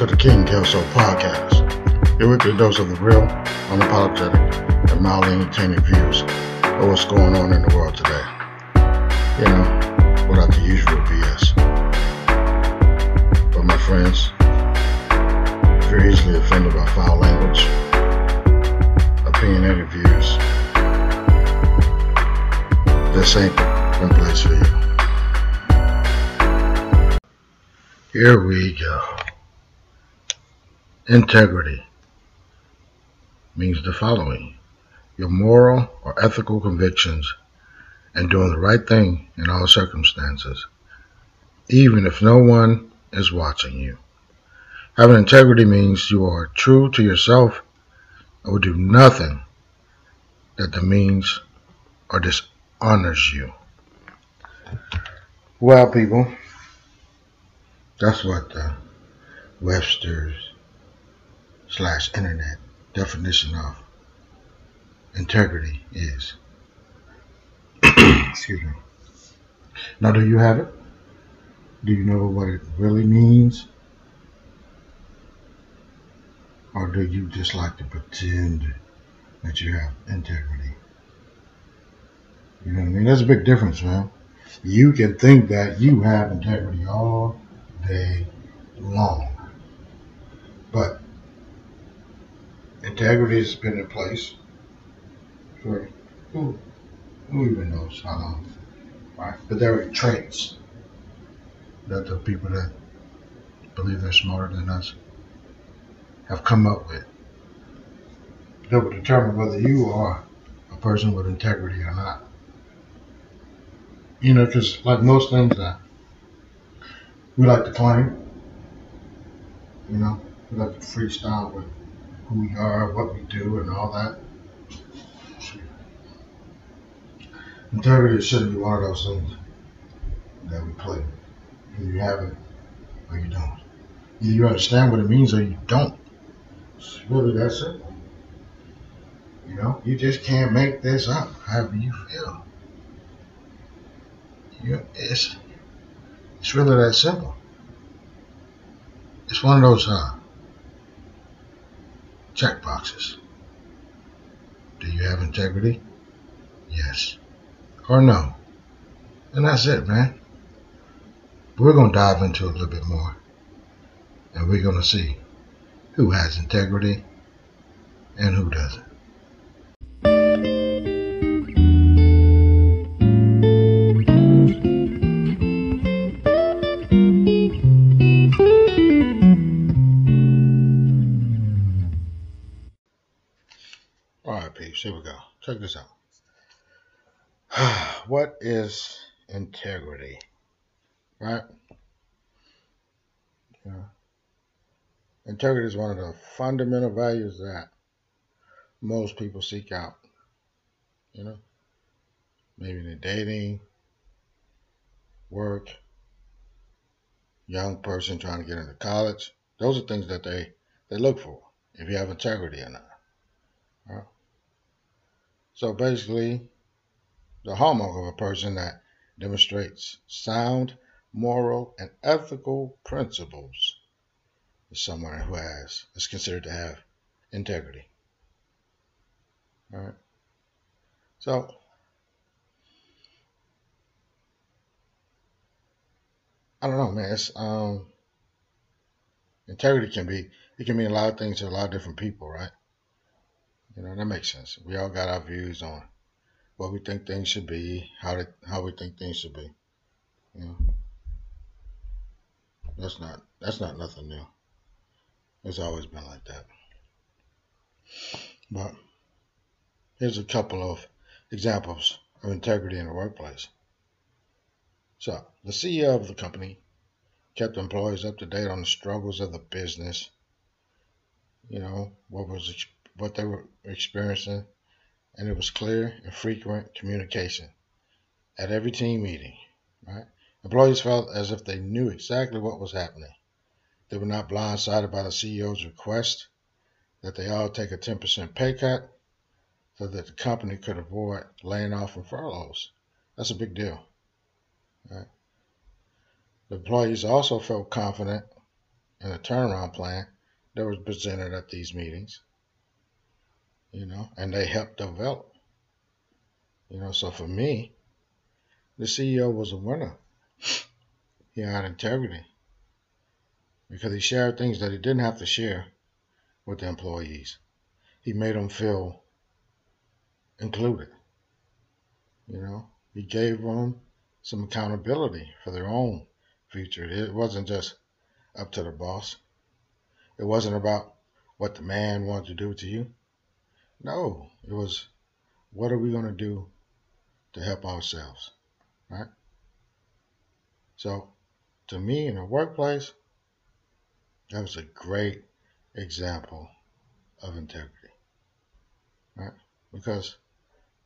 to the King Kelso Podcast, your weekly dose of the real, unapologetic, and mildly entertaining views of what's going on in the world today. You know, without the usual BS. But my friends, if you're easily offended by foul language, opinionated views, this ain't one place for you. Here we go. Integrity means the following: your moral or ethical convictions and doing the right thing in all circumstances, even if no one is watching you. Having integrity means you are true to yourself and will do nothing that demeans or dishonors you. Well, people, that's what the Webster's/Internet definition of integrity is. Excuse me. Now, do you have it? Do you know what it really means? Or do you just like to pretend that you have integrity? You know what I mean? That's a big difference, man. You can think that you have integrity all day long, but integrity has been in place for who even knows how long, right? But there are traits that the people that believe they're smarter than us have come up with that will determine whether you are a person with integrity or not. You know, because like most things that we like to claim, you know, we like to freestyle with who we are, what we do, and all that. Integrity shouldn't be one of those things that we play with. Either you have it or you don't. Either you understand what it means or you don't. It's really that simple. You know, you just can't make this up however you feel. It's really that simple. It's one of those check boxes. Do you have integrity? Yes. Or no. And that's it, man. We're going to dive into it a little bit more. And we're going to see who has integrity and who doesn't. Here we go. Check this out. What is integrity? Right? Yeah. Integrity is one of the fundamental values that most people seek out. You know? Maybe in dating, work, young person trying to get into college. Those are things that they look for, if you have integrity or not. Right? So basically, the hallmark of a person that demonstrates sound, moral, and ethical principles is someone who is considered to have integrity. All right. So I don't know, man. It's, integrity can mean a lot of things to a lot of different people, right? You know, that makes sense. We all got our views on what we think things should be, how we think things should be. You know, that's not nothing new. It's always been like that. But here's a couple of examples of integrity in the workplace. So the CEO of the company kept employees up to date on the struggles of the business. You know, what they were experiencing, and it was clear and frequent communication at every team meeting, right? Employees felt as if they knew exactly what was happening. They were not blindsided by the CEO's request that they all take a 10% pay cut so that the company could avoid laying off and furloughs. That's a big deal, right? The employees also felt confident and a turnaround plan that was presented at these meetings, you know, and they helped develop, you know. So for me, the CEO was a winner. He had integrity because he shared things that he didn't have to share with the employees. He made them feel included, you know. He gave them some accountability for their own future. It wasn't just up to the boss. It wasn't about what the man wanted to do to you. No, it was, what are we going to do to help ourselves, right? So, to me, in the workplace, that was a great example of integrity, right? Because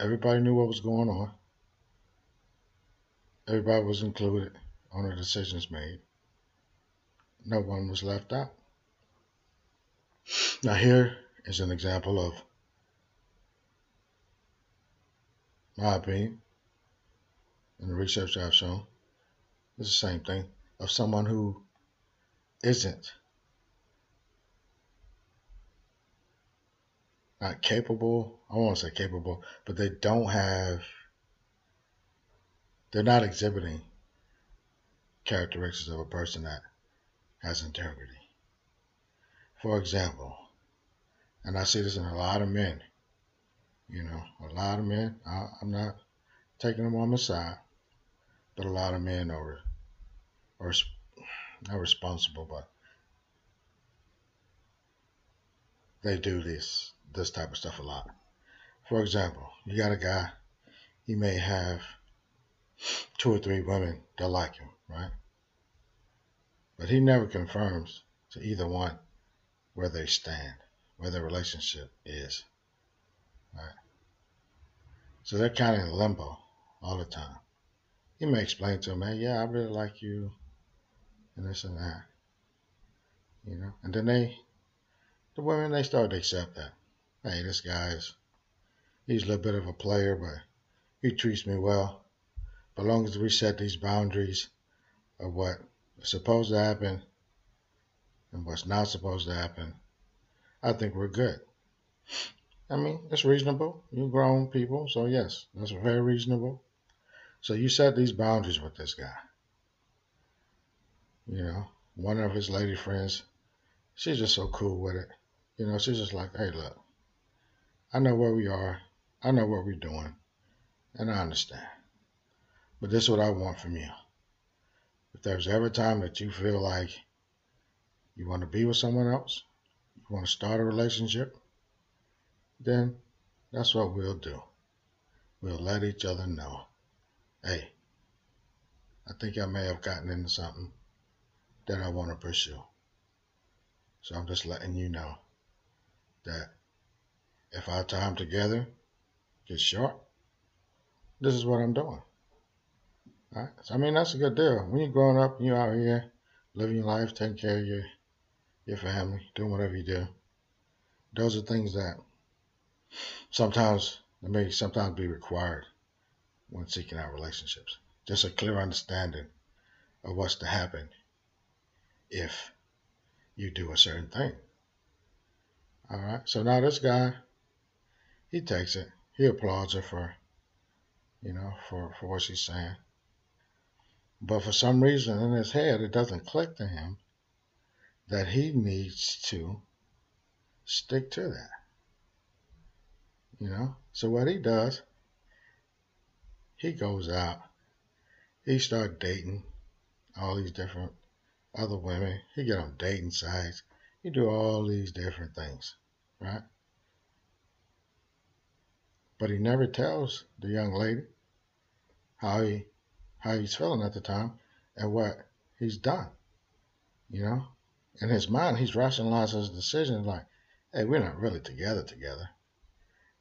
everybody knew what was going on. Everybody was included on the decisions made. No one was left out. Now here is an example of my opinion and the research I've shown. It's the same thing of someone who isn't not capable. I won't say capable, but they don't have, they're not exhibiting characteristics of a person that has integrity. For example, and I see this in a lot of men, you know, a lot of men, I'm not taking them on my side, but a lot of men are not responsible, but they do this type of stuff a lot. For example, you got a guy, he may have 2 or 3 women that like him, right? But he never confirms to either one where they stand, where their relationship is, right? So they're kind of in limbo all the time. He may explain to them, hey, yeah, I really like you, and this and that, you know? And then the women, they start to accept that. Hey, this guy he's a little bit of a player, but he treats me well. But as long as we set these boundaries of what is supposed to happen and what's not supposed to happen, I think we're good. I mean, it's reasonable. You're grown people, so yes, that's very reasonable. So you set these boundaries with this guy. You know, one of his lady friends, she's just so cool with it. You know, she's just like, hey, look, I know where we are. I know what we're doing, and I understand. But this is what I want from you. If there's ever a time that you feel like you want to be with someone else, you want to start a relationship, then that's what we'll do. We'll let each other know. Hey, I think I may have gotten into something that I want to pursue. So I'm just letting you know that if our time together gets short, this is what I'm doing. Right? So, I mean, that's a good deal. When you're growing up, you're out here living your life, taking care of your family, doing whatever you do. Those are things that sometimes that may sometimes be required when seeking out relationships. Just a clear understanding of what's to happen if you do a certain thing. All right. So now this guy, he takes it. He applauds her for, you know, for what she's saying. But for some reason in his head, it doesn't click to him that he needs to stick to that, you know? So what he does, he goes out, he starts dating all these different other women. He get on dating sites. He do all these different things, right? But he never tells the young lady how he's feeling at the time and what he's done, you know? In his mind, he's rationalizing his decision like, hey, we're not really together,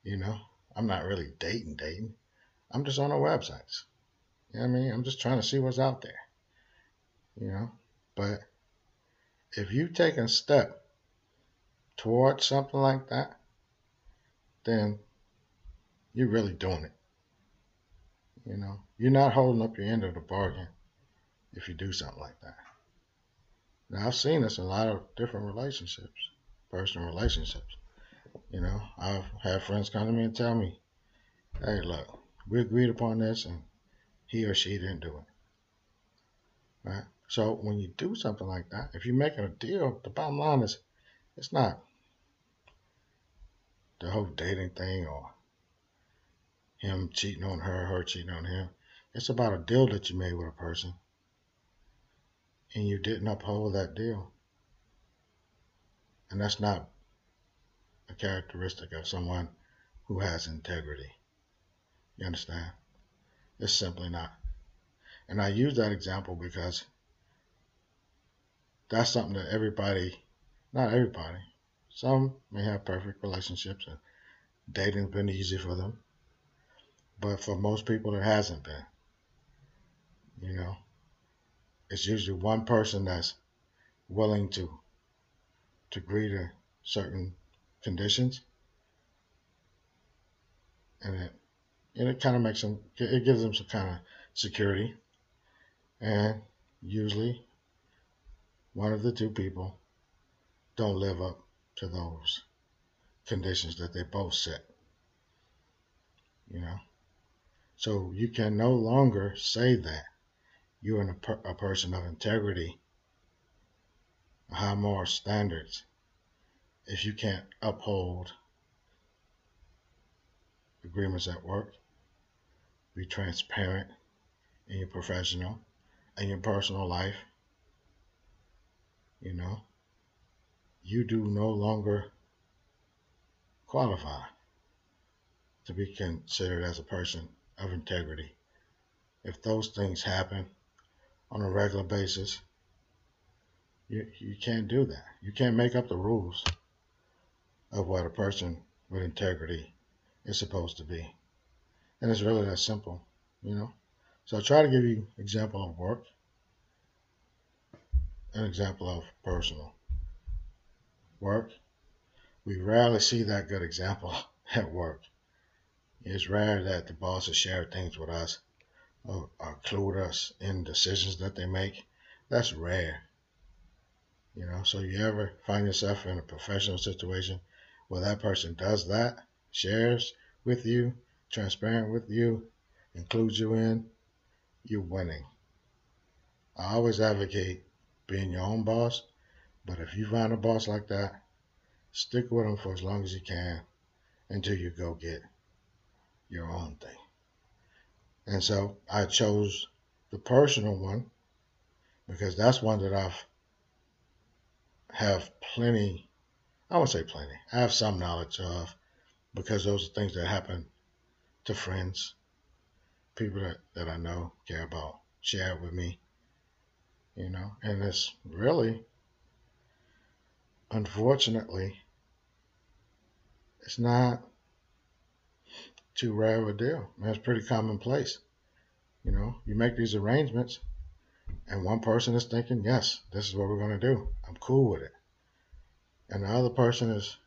you know? I'm not really dating. I'm just on our websites. You know what I mean? I'm just trying to see what's out there, you know? But if you take a step towards something like that, then you're really doing it. You know, you're not holding up your end of the bargain if you do something like that. Now, I've seen this in a lot of different relationships, personal relationships. You know, I've had friends come to me and tell me, hey, look, we agreed upon this and he or she didn't do it. Right? So when you do something like that, if you're making a deal, the bottom line is it's not the whole dating thing or him cheating on her, her cheating on him. It's about a deal that you made with a person, and you didn't uphold that deal. And that's not a characteristic of someone who has integrity. You understand? It's simply not. And I use that example because that's something that everybody, not everybody, some may have perfect relationships and dating's been easy for them. But for most people, it hasn't been. You know, it's usually one person that's willing to agree to certain conditions, and it kind of makes them, it gives them some kind of security, and usually one of the two people don't live up to those conditions that they both set. You know, so you can no longer say that you're a person of integrity, high moral standards, if you can't uphold agreements at work, be transparent in your professional and your personal life. You know, you do no longer qualify to be considered as a person of integrity. If those things happen on a regular basis, you can't do that. You can't make up the rules of what a person with integrity is supposed to be. And it's really that simple, you know. So I try to give you an example of work, an example of personal work. We rarely see that good example at work. It's rare that the bosses share things with us or include us in decisions that they make. That's rare. You know, so you ever find yourself in a professional situation where that person does that, shares with you, transparent with you, includes you in, you're winning. I always advocate being your own boss, but if you find a boss like that, stick with them for as long as you can until you go get your own thing. And so I chose the personal one because that's one that I've have plenty, I won't say plenty, I have some knowledge of, because those are things that happen to friends, people that I know, care about, share it with me, you know. And it's really, unfortunately, it's not too rare of a deal. I mean, it's pretty commonplace. You know, you make these arrangements, and one person is thinking, yes, this is what we're going to do. I'm cool with it. And the other person is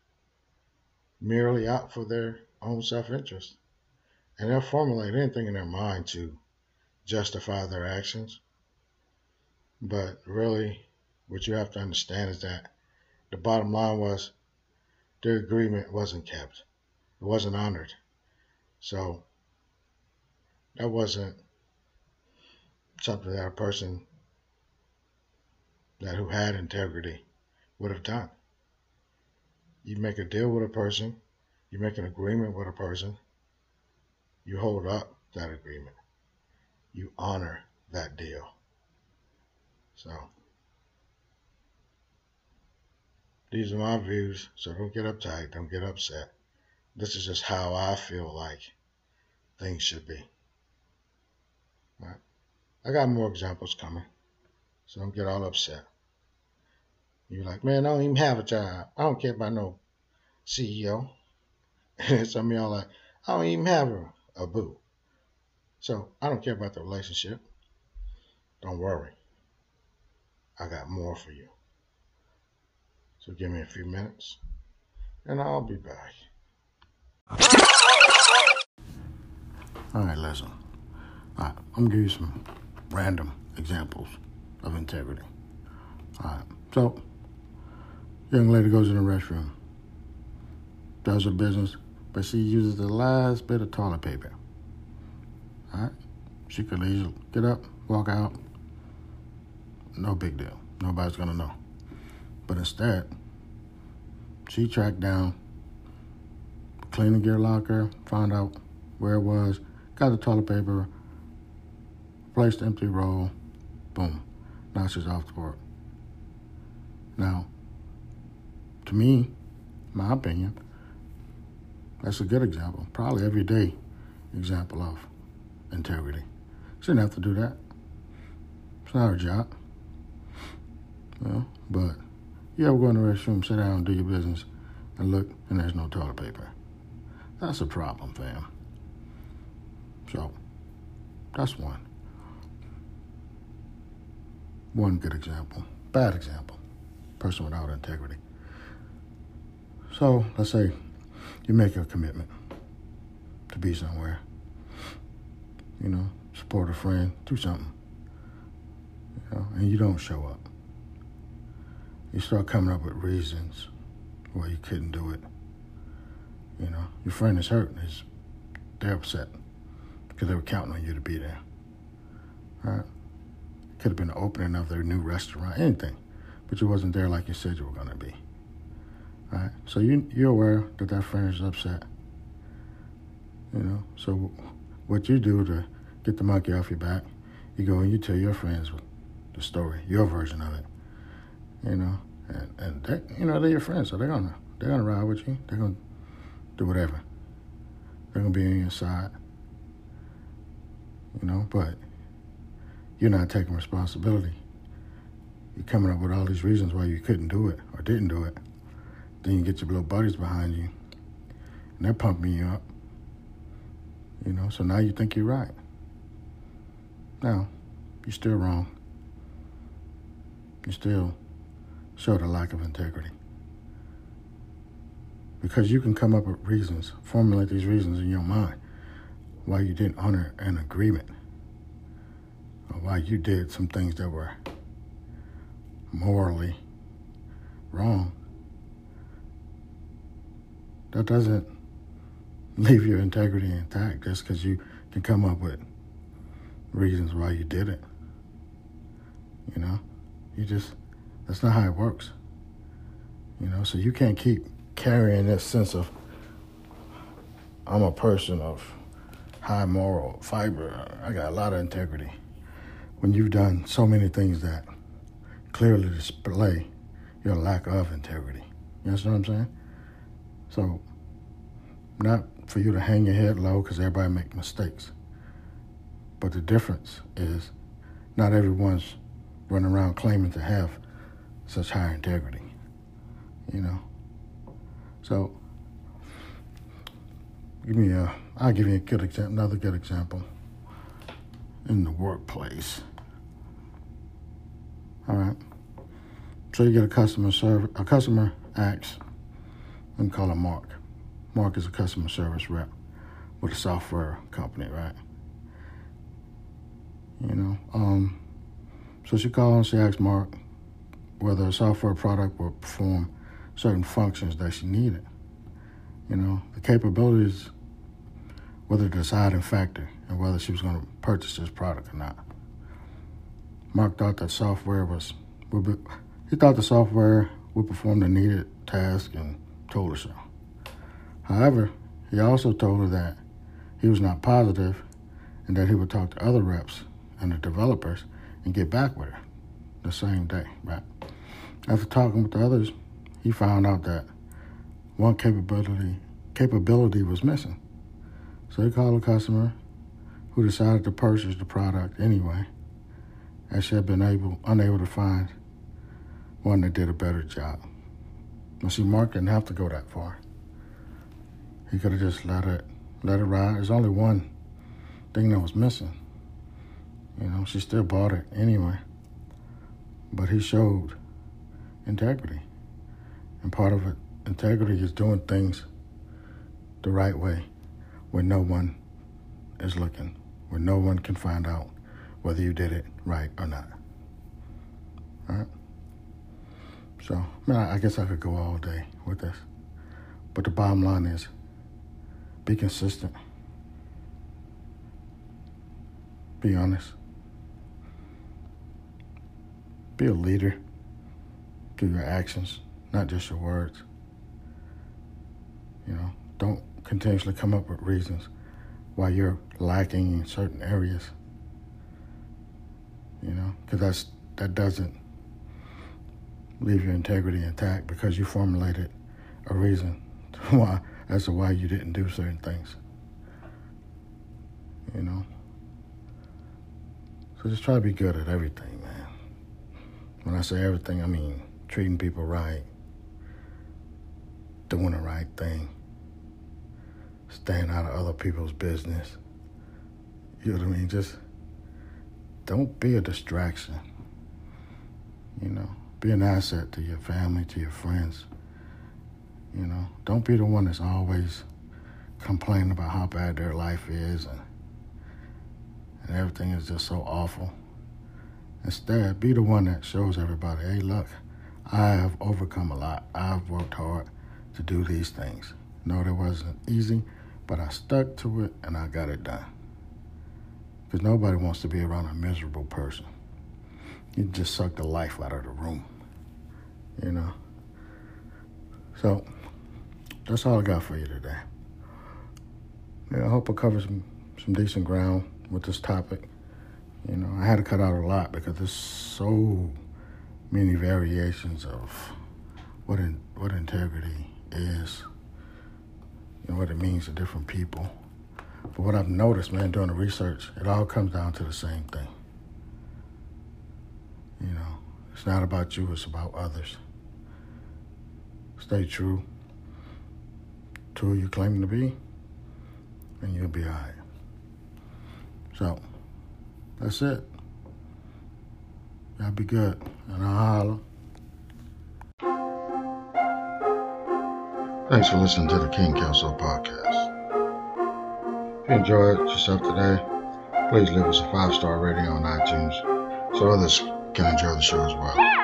merely out for their own self-interest. And they'll formulate anything in their mind to justify their actions. But really, what you have to understand is that the bottom line was their agreement wasn't kept. It wasn't honored. So that wasn't something that a person who had integrity would have done. You make a deal with a person, you make an agreement with a person, you hold up that agreement, you honor that deal. So these are my views, so don't get uptight, don't get upset. This is just how I feel like things should be. All right? I got more examples coming, so don't get all upset. You're like, man, I don't even have a job. I don't care about no CEO. And some of y'all like, I don't even have a boo. So I don't care about the relationship. Don't worry. I got more for you. So give me a few minutes, and I'll be back. All right, listen. All right, I'm going to give you some random examples of integrity. All right. So, young lady goes in the restroom, does her business, but she uses the last bit of toilet paper. All right. She could easily get up, walk out. No big deal. Nobody's going to know. But instead, she tracked down the cleaning gear locker, found out where it was, got the toilet paper, placed the empty roll, boom. Now she's off the work. Now, to me, my opinion, that's a good example, probably everyday example of integrity. She didn't have to do that. It's not her job. Well, but you ever go in the restroom, sit down, do your business, and look, and there's no toilet paper. That's a problem, fam. So, that's one. One good example. Bad example. Person without integrity. So, let's say you make a commitment to be somewhere. You know, support a friend, do something. You know, and you don't show up. You start coming up with reasons why you couldn't do it. You know, your friend is hurt. They're upset because they were counting on you to be there. All right? Could have been the opening of their new restaurant, anything. But you wasn't there like you said you were going to be. All right? So you're aware that that friend is upset. You know, so what you do to get the monkey off your back, you go and you tell your friends the story, your version of it. You know, and they, you know, they're your friends, so they're gonna ride with you. They're gonna do whatever. They're gonna be on your side. You know, but you're not taking responsibility. You're coming up with all these reasons why you couldn't do it or didn't do it. Then you get your little buddies behind you, and they're pumping you up. You know, so now you think you're right. Now, you're still wrong. You still show the lack of integrity. Because you can come up with reasons, formulate these reasons in your mind why you didn't honor an agreement or why you did some things that were morally wrong. That doesn't leave your integrity intact just because you can come up with reasons why you did it. You know? You just... That's not how it works. You know, so you can't keep carrying this sense of, I'm a person of high moral fiber. I got a lot of integrity. When you've done so many things that clearly display your lack of integrity. You understand what I'm saying? So, not for you to hang your head low because everybody makes mistakes. But the difference is not everyone's running around claiming to have such high integrity, you know. So, I'll give you another good example in the workplace. All right. So you get a customer acts, we call him Mark. Mark is a customer service rep with a software company, right? You know, so she calls, she asks Mark whether a software product would perform certain functions that she needed. You know, the capabilities were the deciding factor and whether she was going to purchase this product or not. Mark thought that the software would perform the needed task and told her so. However, he also told her that he was not positive and that he would talk to other reps and the developers and get back with her the same day, right? After talking with the others, he found out that one capability was missing. So he called a customer who decided to purchase the product anyway, as she had been unable to find one that did a better job. But see, Mark didn't have to go that far. He could have just let it ride. There's only one thing that was missing. You know, she still bought it anyway. But he showed integrity. And part of it, integrity is doing things the right way when no one is looking, when no one can find out whether you did it right or not. All right? So, man, I guess I could go all day with this. But the bottom line is, be consistent. Be honest. Be a leader through your actions, not just your words. You know, don't continuously come up with reasons why you're lacking in certain areas. You know, because that doesn't leave your integrity intact, because you formulated a reason why as to why you didn't do certain things. You know? So just try to be good at everything, man. When I say everything, I mean treating people right, doing the right thing, staying out of other people's business. You know what I mean? Just don't be a distraction. You know, be an asset to your family, to your friends. You know, don't be the one that's always complaining about how bad their life is and everything is just so awful. Instead, be the one that shows everybody, hey, look, I have overcome a lot. I've worked hard to do these things. No, it wasn't easy, but I stuck to it and I got it done. Because nobody wants to be around a miserable person. You just suck the life out of the room, you know. So that's all I got for you today. Yeah, I hope I covered some decent ground with this topic. You know, I had to cut out a lot because there's so many variations of what integrity is and what it means to different people. But what I've noticed, man, doing the research, it all comes down to the same thing. You know, it's not about you, it's about others. Stay true to who you claim to be, and you'll be all right. So, that's it. Y'all be good. And I'll holler. Thanks for listening to the King Kelso Podcast. If you enjoyed yourself today, please leave us a 5-star rating on iTunes so others can enjoy the show as well.